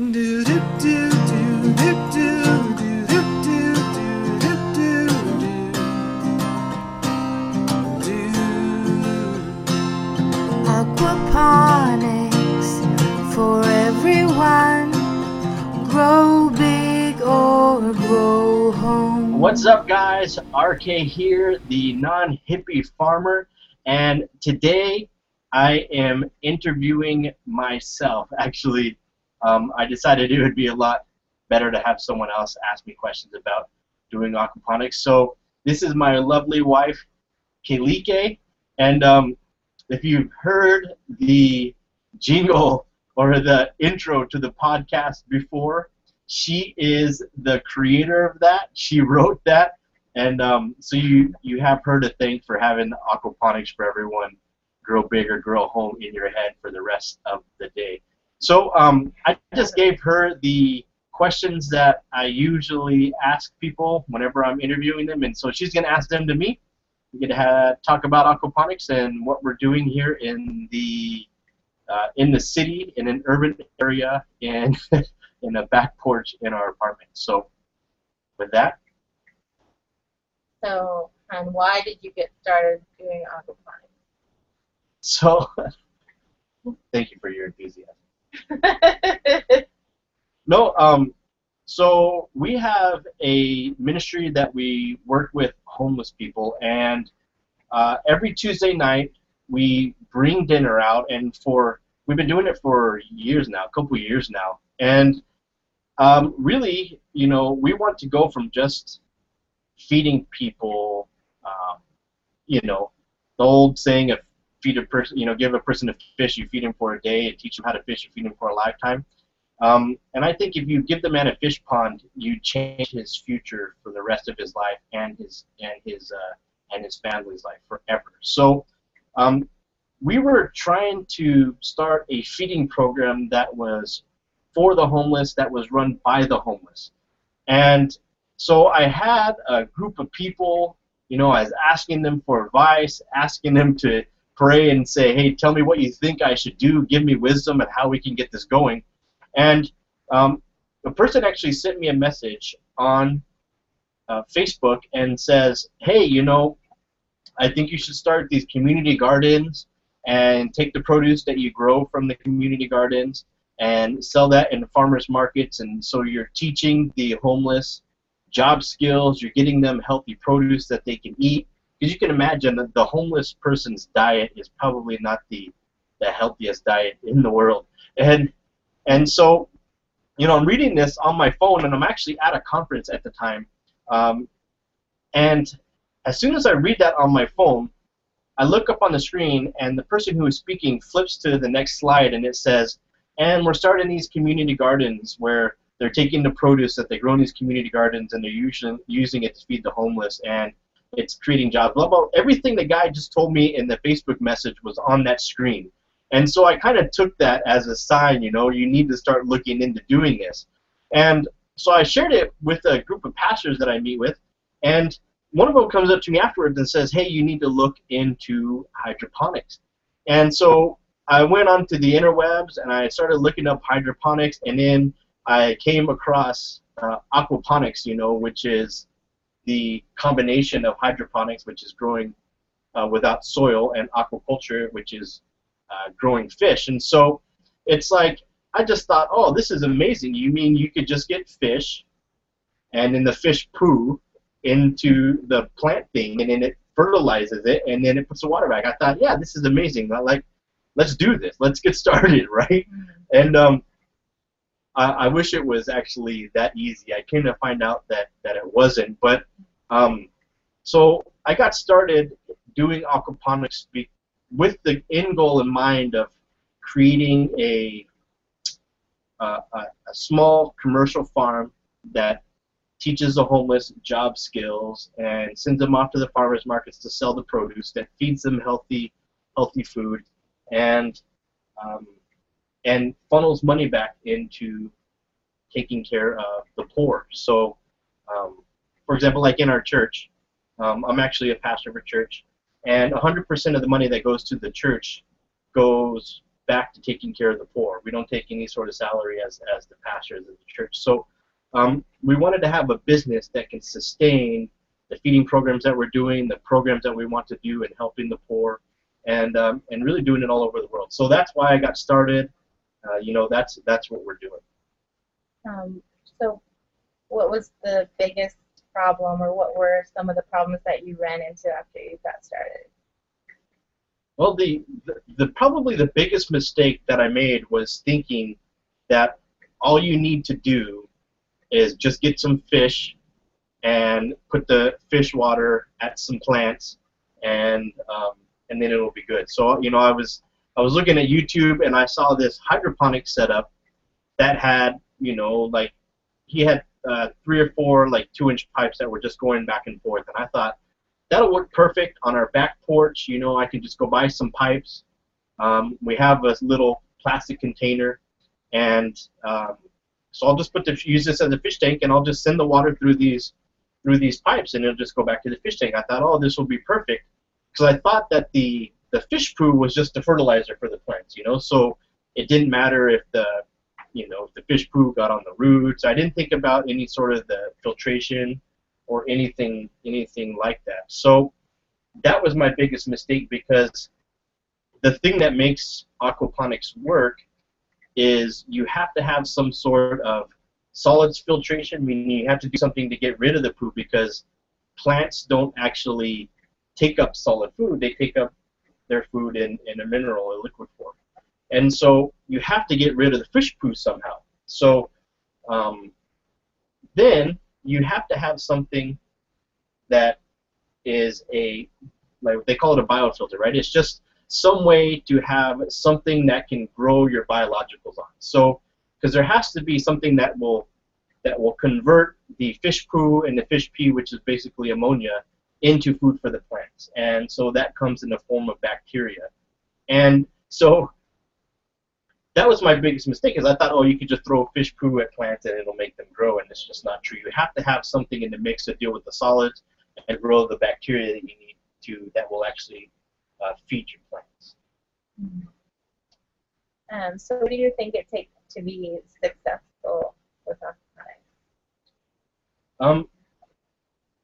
Aquaponics for everyone. Grow big or grow home. What's up, guys? RK here, the non-hippie farmer, and today I am interviewing myself. Actually, I decided it would be a lot better to have someone else ask me questions about doing aquaponics. So this is my lovely wife, Kelike, and if you've heard the jingle or the intro to the podcast before, she is the creator of that. She wrote that, and so you have her to thank for having Aquaponics for Everyone, Grow Big or Grow Home in your head for the rest of the day. So I just gave her the questions that I usually ask people whenever I'm interviewing them, and so she's going to ask them to me. We're going to talk about aquaponics and what we're doing here in the city, in an urban area, and in a back porch in our apartment. So with that. So, and why did you get started doing aquaponics? So, thank you for your enthusiasm. No, so we have a ministry that we work with homeless people, and every Tuesday night we bring dinner out, and we've been doing it for years now, a couple years now, and really, you know, we want to go from just feeding people, you know, the old saying of feed a person, you know, give a person a fish, you feed him for a day, and teach him how to fish, you feed him for a lifetime. And I think if you give the man a fish pond, you change his future for the rest of his life and his family's life forever. So we were trying to start a feeding program that was for the homeless, that was run by the homeless. And so I had a group of people, you know, I was asking them for advice, asking them to pray and say, hey, tell me what you think I should do, give me wisdom on how we can get this going. And the person actually sent me a message on Facebook and says, hey, you know, I think you should start these community gardens and take the produce that you grow from the community gardens and sell that in the farmers markets. And so you're teaching the homeless job skills, you're getting them healthy produce that they can eat. Because you can imagine that the homeless person's diet is probably not the healthiest diet in the world. And so, you know, I'm reading this on my phone, and I'm actually at a conference at the time. And as soon as I read that on my phone, I look up on the screen, and the person who is speaking flips to the next slide, and it says, and we're starting these community gardens where they're taking the produce that they grow in these community gardens, and they're usually using it to feed the homeless, and it's creating jobs, blah, blah. Everything the guy just told me in the Facebook message was on that screen. And so I kind of took that as a sign, you know, you need to start looking into doing this. And so I shared it with a group of pastors that I meet with, and one of them comes up to me afterwards and says, hey, you need to look into hydroponics. And so I went onto the interwebs, and I started looking up hydroponics, and then I came across aquaponics, you know, which is the combination of hydroponics, which is growing without soil, and aquaculture, which is growing fish. And so it's like, I just thought, oh, this is amazing. You mean you could just get fish, and then the fish poo into the plant thing, and then it fertilizes it, and then it puts the water back. I thought, yeah, this is amazing. I like, let's do this. Let's get started, right? And I wish it was actually that easy. I came to find out that it wasn't. But so I got started doing aquaponics with the end goal in mind of creating a small commercial farm that teaches the homeless job skills and sends them off to the farmers markets to sell the produce, that feeds them healthy food, and funnels money back into taking care of the poor. So, for example, like in our church, I'm actually a pastor of a church, and 100% of the money that goes to the church goes back to taking care of the poor. We don't take any sort of salary as the pastors of the church. So we wanted to have a business that can sustain the feeding programs that we're doing, the programs that we want to do, and helping the poor, and really doing it all over the world. So that's why I got started. You know, that's what we're doing. So what was the biggest problem, or what were some of the problems that you ran into after you got started? Well, the probably the biggest mistake that I made was thinking that all you need to do is just get some fish and put the fish water at some plants, and then it'll be good. So, you know, I was looking at YouTube and I saw this hydroponic setup that had, you know, like he had 3 or 4 like 2-inch pipes that were just going back and forth, and I thought that'll work perfect on our back porch. You know, I can just go buy some pipes. We have a little plastic container, and so I'll just use this as a fish tank, and I'll just send the water through these pipes, and it'll just go back to the fish tank. I thought, oh, this will be perfect, because I thought that the fish poo was just the fertilizer for the plants, you know. So it didn't matter if the fish poo got on the roots. I didn't think about any sort of the filtration or anything like that. So that was my biggest mistake, because the thing that makes aquaponics work is you have to have some sort of solids filtration, meaning you have to do something to get rid of the poo, because plants don't actually take up solid food. They take up their food in a mineral or liquid form. And so you have to get rid of the fish poo somehow. So then you have to have something that is like they call it a biofilter, right? It's just some way to have something that can grow your biologicals on. So, because there has to be something that will convert the fish poo and the fish pee, which is basically ammonia, into food for the plants. And so that comes in the form of bacteria. And so that was my biggest mistake, is I thought, oh, you could just throw fish poo at plants and it'll make them grow, and it's just not true. You have to have something in the mix to deal with the solids and grow the bacteria that you need to, that will actually feed your plants. So what do you think it takes to be successful with aquaponics?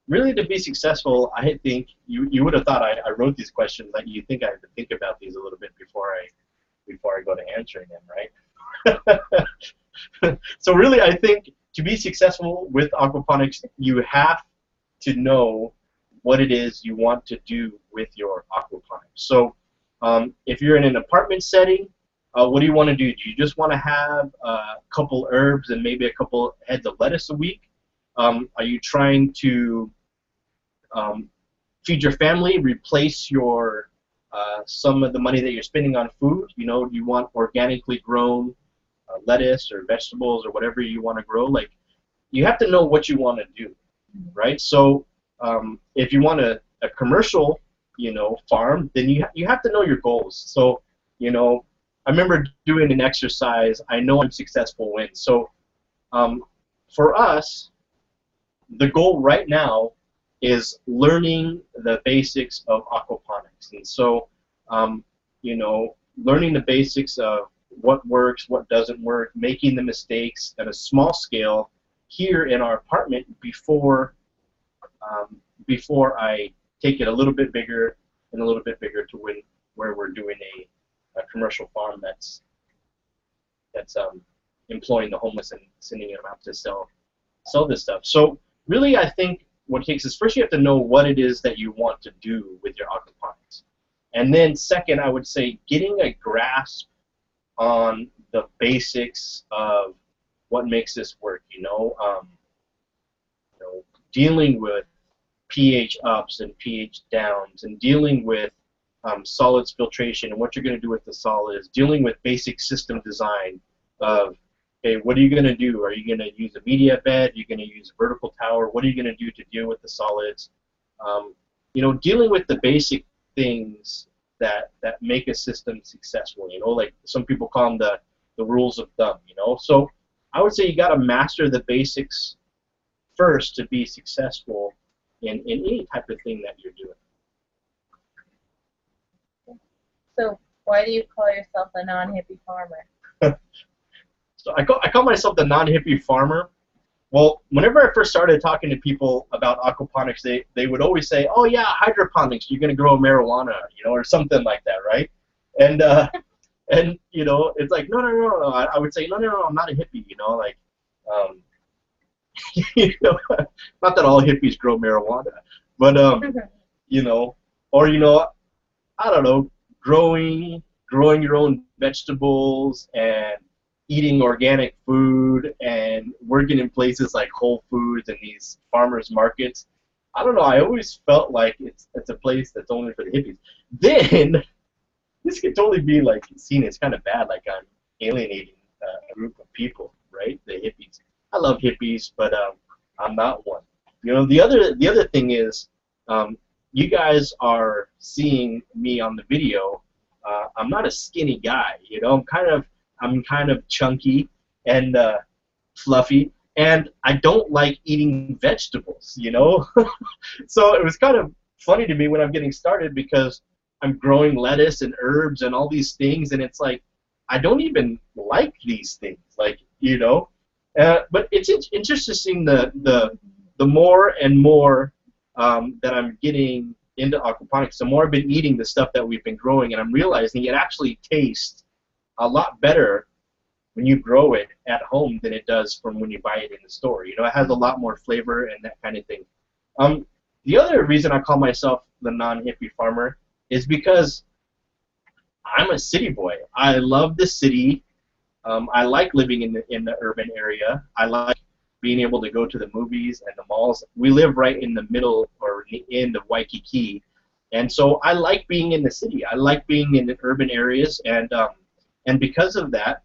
Really, to be successful, I think you would have thought I wrote these questions. Like, you think I had to think about these a little bit before I go to answering them, right? So really, I think to be successful with aquaponics, you have to know what it is you want to do with your aquaponics. So if you're in an apartment setting, what do you want to do? Do you just want to have a couple herbs and maybe a couple heads of lettuce a week? Are you trying to feed your family, replace your some of the money that you're spending on food? You know, you want organically grown lettuce or vegetables or whatever you want to grow. Like, you have to know what you want to do, right? So if you want a commercial, you know, farm, then you have to know your goals. So, you know, I remember doing an exercise, I know I'm successful when. So for us, the goal right now is learning the basics of aquaponics. And so, you know, learning the basics of what works, what doesn't work, making the mistakes at a small scale here in our apartment before I take it a little bit bigger and a little bit bigger to where we're doing a commercial farm that's employing the homeless and sending them out to sell this stuff. So really, I think what it takes is, first, you have to know what it is that you want to do with your aquaponics. And then second, I would say getting a grasp on the basics of what makes this work, you know, dealing with pH ups and pH downs, and dealing with solids filtration and what you're going to do with the solids, dealing with basic system design of, okay, what are you going to do? Are you going to use a media bed? Are you going to use a vertical tower? What are you going to do to deal with the solids? You know, dealing with the basic things that make a system successful, you know, like some people call them the rules of thumb, you know. So I would say you got to master the basics first to be successful in any type of thing that you're doing. So Why do you call yourself a non-hippie farmer? So I call myself the non-hippie farmer. Well, whenever I first started talking to people about aquaponics, they would always say, oh yeah, hydroponics, you're going to grow marijuana, you know, or something like that, right? And, and you know, it's like, no, I would say, no, I'm not a hippie, you know, like, you know, not that all hippies grow marijuana, but, you know, or, you know, I don't know, growing your own vegetables and eating organic food and working in places like Whole Foods and these farmers markets. I don't know, I always felt like it's a place that's only for the hippies. Then, this could totally be like seen as kind of bad, like I'm alienating a group of people, right? The hippies. I love hippies, but I'm not one. You know, the other thing is, you guys are seeing me on the video. I'm not a skinny guy, you know, I'm kind of chunky and fluffy, and I don't like eating vegetables, you know. So it was kind of funny to me when I'm getting started, because I'm growing lettuce and herbs and all these things, and it's like I don't even like these things, like, you know. But it's interesting, the more and more that I'm getting into aquaponics, the more I've been eating the stuff that we've been growing, and I'm realizing it actually tastes a lot better when you grow it at home than it does from when you buy it in the store. You know, it has a lot more flavor and that kind of thing. The other reason I call myself the non-hippie farmer is because I'm a city boy. I love the city. I like living in the urban area. I like being able to go to the movies and the malls. We live right in the middle or the end of Waikiki, and so I like being in the city. I like being in the urban areas, and because of that,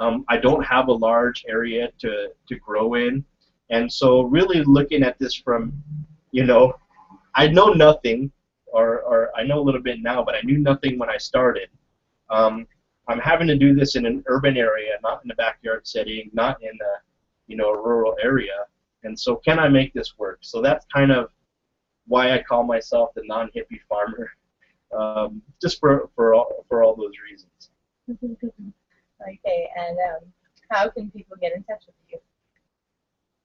I don't have a large area to grow in. And so really looking at this from, you know, I know nothing, or I know a little bit now, but I knew nothing when I started. I'm having to do this in an urban area, not in a backyard setting, not in a, you know, rural area. And so can I make this work? So that's kind of why I call myself the non-hippie farmer, just for all those reasons. Okay, and how can people get in touch with you?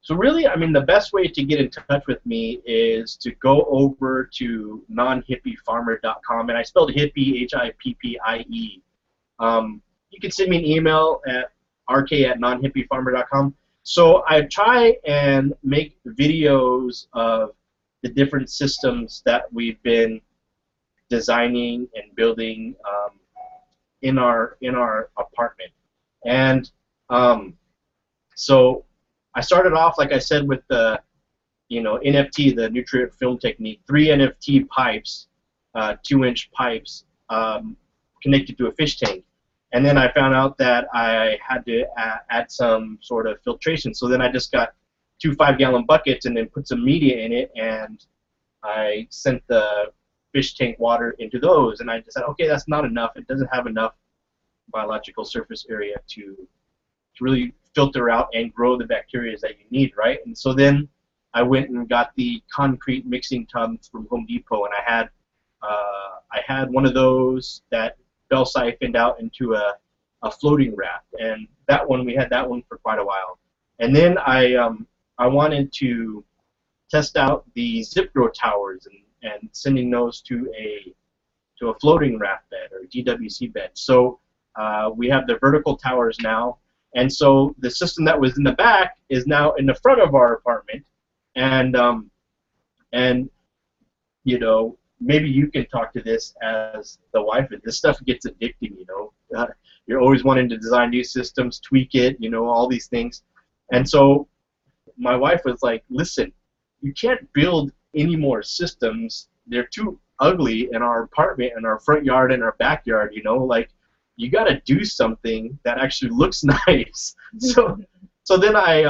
So really, I mean, the best way to get in touch with me is to go over to nonhippiefarmer.com, and I spelled hippie, H-I-P-P-I-E. You can send me an email at rk@nonhippiefarmer.com. So I try and make videos of the different systems that we've been designing and building in our apartment. And so I started off, like I said, with the, you know, NFT, the nutrient film technique, 3 NFT pipes, 2-inch pipes connected to a fish tank. And then I found out that I had to add some sort of filtration. So then I just got 2 5-gallon buckets and then put some media in it, and I sent the fish tank water into those, and I decided, okay, that's not enough. It doesn't have enough biological surface area to really filter out and grow the bacteria that you need, right? And so then I went and got the concrete mixing tubs from Home Depot, and I had one of those that fell siphoned out into a floating raft, and that one, we had that one for quite a while. And then I wanted to test out the zip grow towers and sending those to a floating raft bed or DWC bed. So we have the vertical towers now, and so the system that was in the back is now in the front of our apartment. And and you know, maybe you can talk to this as the wife. This stuff gets addicting, you know. You're always wanting to design new systems, tweak it, you know, all these things. And so my wife was like, "Listen, you can't build any more systems. They're too ugly in our apartment, in our front yard, in our backyard, you know, like you got to do something that actually looks nice." So then I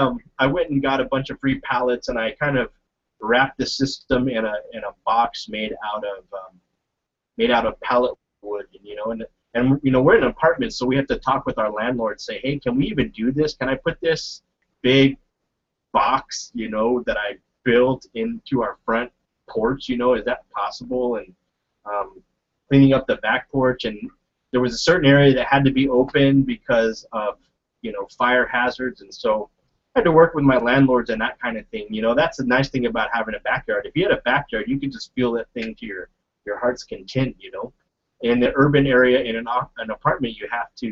went and got a bunch of free pallets, and I kind of wrapped the system in a box made out of pallet wood, you know, and you know, we're in an apartment, so we have to talk with our landlord, say, "Hey, can we even do this? Can I put this big box, you know, that I built into our front porch, you know, is that possible?" And cleaning up the back porch, and there was a certain area that had to be open because of, you know, fire hazards, and so I had to work with my landlords and that kind of thing. You know, that's the nice thing about having a backyard. If you had a backyard, you could just feel that thing to your heart's content, you know. In the urban area, in an apartment, you have to,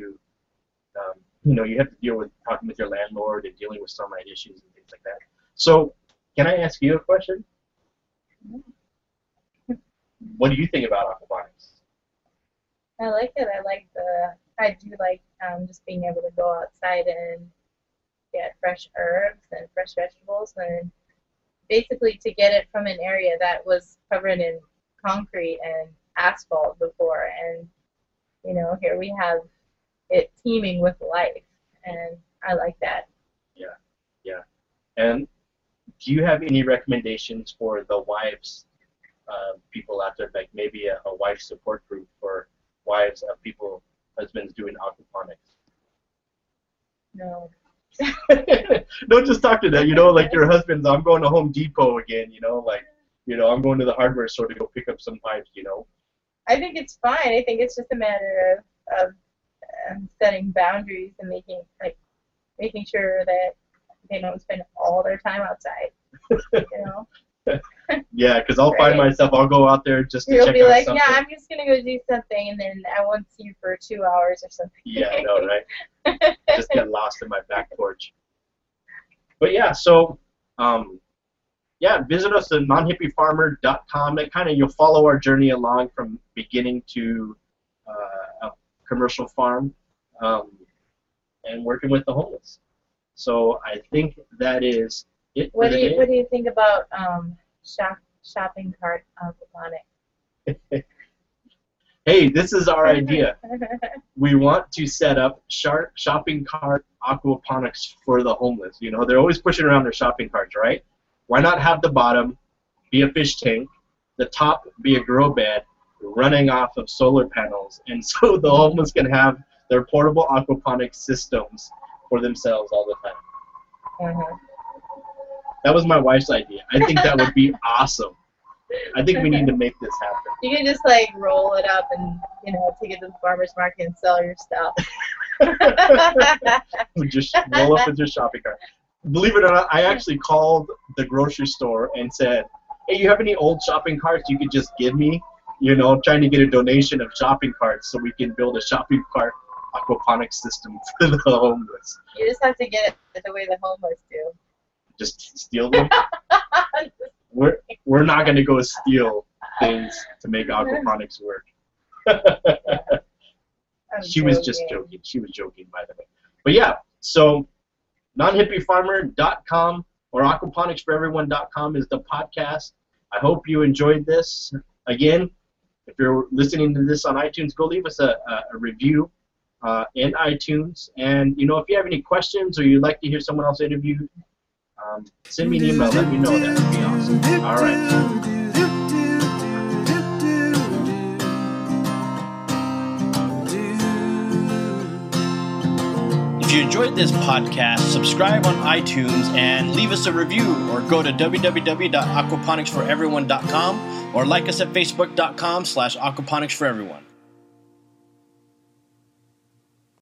you know, you have to deal with talking with your landlord and dealing with sunlight issues and things like that. So, can I ask you a question? What do you think about aquaponics? I like it. I like the. I do like just being able to go outside and get fresh herbs and fresh vegetables, and basically to get it from an area that was covered in concrete and asphalt before, and you know, here we have it teeming with life, and I like that. Yeah, yeah. And do you have any recommendations for the wives, people out there, like maybe a wife support group for wives of people, husbands doing aquaponics? No. Don't just talk to them, you know, like your husband's, I'm going to Home Depot again, you know, like, you know, I'm going to the hardware store to go pick up some pipes, you know. I think it's fine. I think it's just a matter of setting boundaries and making sure that they don't spend all their time outside, you know. Yeah, because I'll find myself, I'll go out there just to check out something. You'll be like, yeah, I'm just going to go do something, and then I won't see you for 2 hours or something. Yeah, I know, right? Just get lost in my back porch. But yeah, so, yeah, visit us at nonhippiefarmer.com. And kind of you'll follow our journey along from beginning to a commercial farm and working with the homeless. So I think that is... What do you think about shopping cart aquaponics? Hey, this is our idea. We want to set up shopping cart aquaponics for the homeless. You know, they're always pushing around their shopping carts, right? Why not have the bottom be a fish tank, the top be a grow bed running off of solar panels, and so the homeless can have their portable aquaponics systems for themselves all the time. Uh-huh. That was my wife's idea. I think that would be awesome. I think we need to make this happen. You can just like roll it up and, you know, take it to the farmer's market and sell your stuff. Just roll up with your shopping cart. Believe it or not, I actually called the grocery store and said, hey, you have any old shopping carts you could just give me? You know, I'm trying to get a donation of shopping carts so we can build a shopping cart aquaponics system for the homeless. You just have to get it the way the homeless do. Just steal them. We're not gonna go steal things to make aquaponics work. She was just joking. She was joking, by the way. But yeah, so nonhippiefarmer.com or aquaponicsforeveryone.com is the podcast. I hope you enjoyed this. Again, if you're listening to this on iTunes, go leave us a review in iTunes. And you know, if you have any questions or you'd like to hear someone else interview. Send me an email, let me know, that would be awesome. Alright. If you enjoyed this podcast, subscribe on iTunes and leave us a review, or go to www.aquaponicsforeveryone.com or like us at facebook.com/aquaponicsforeveryone.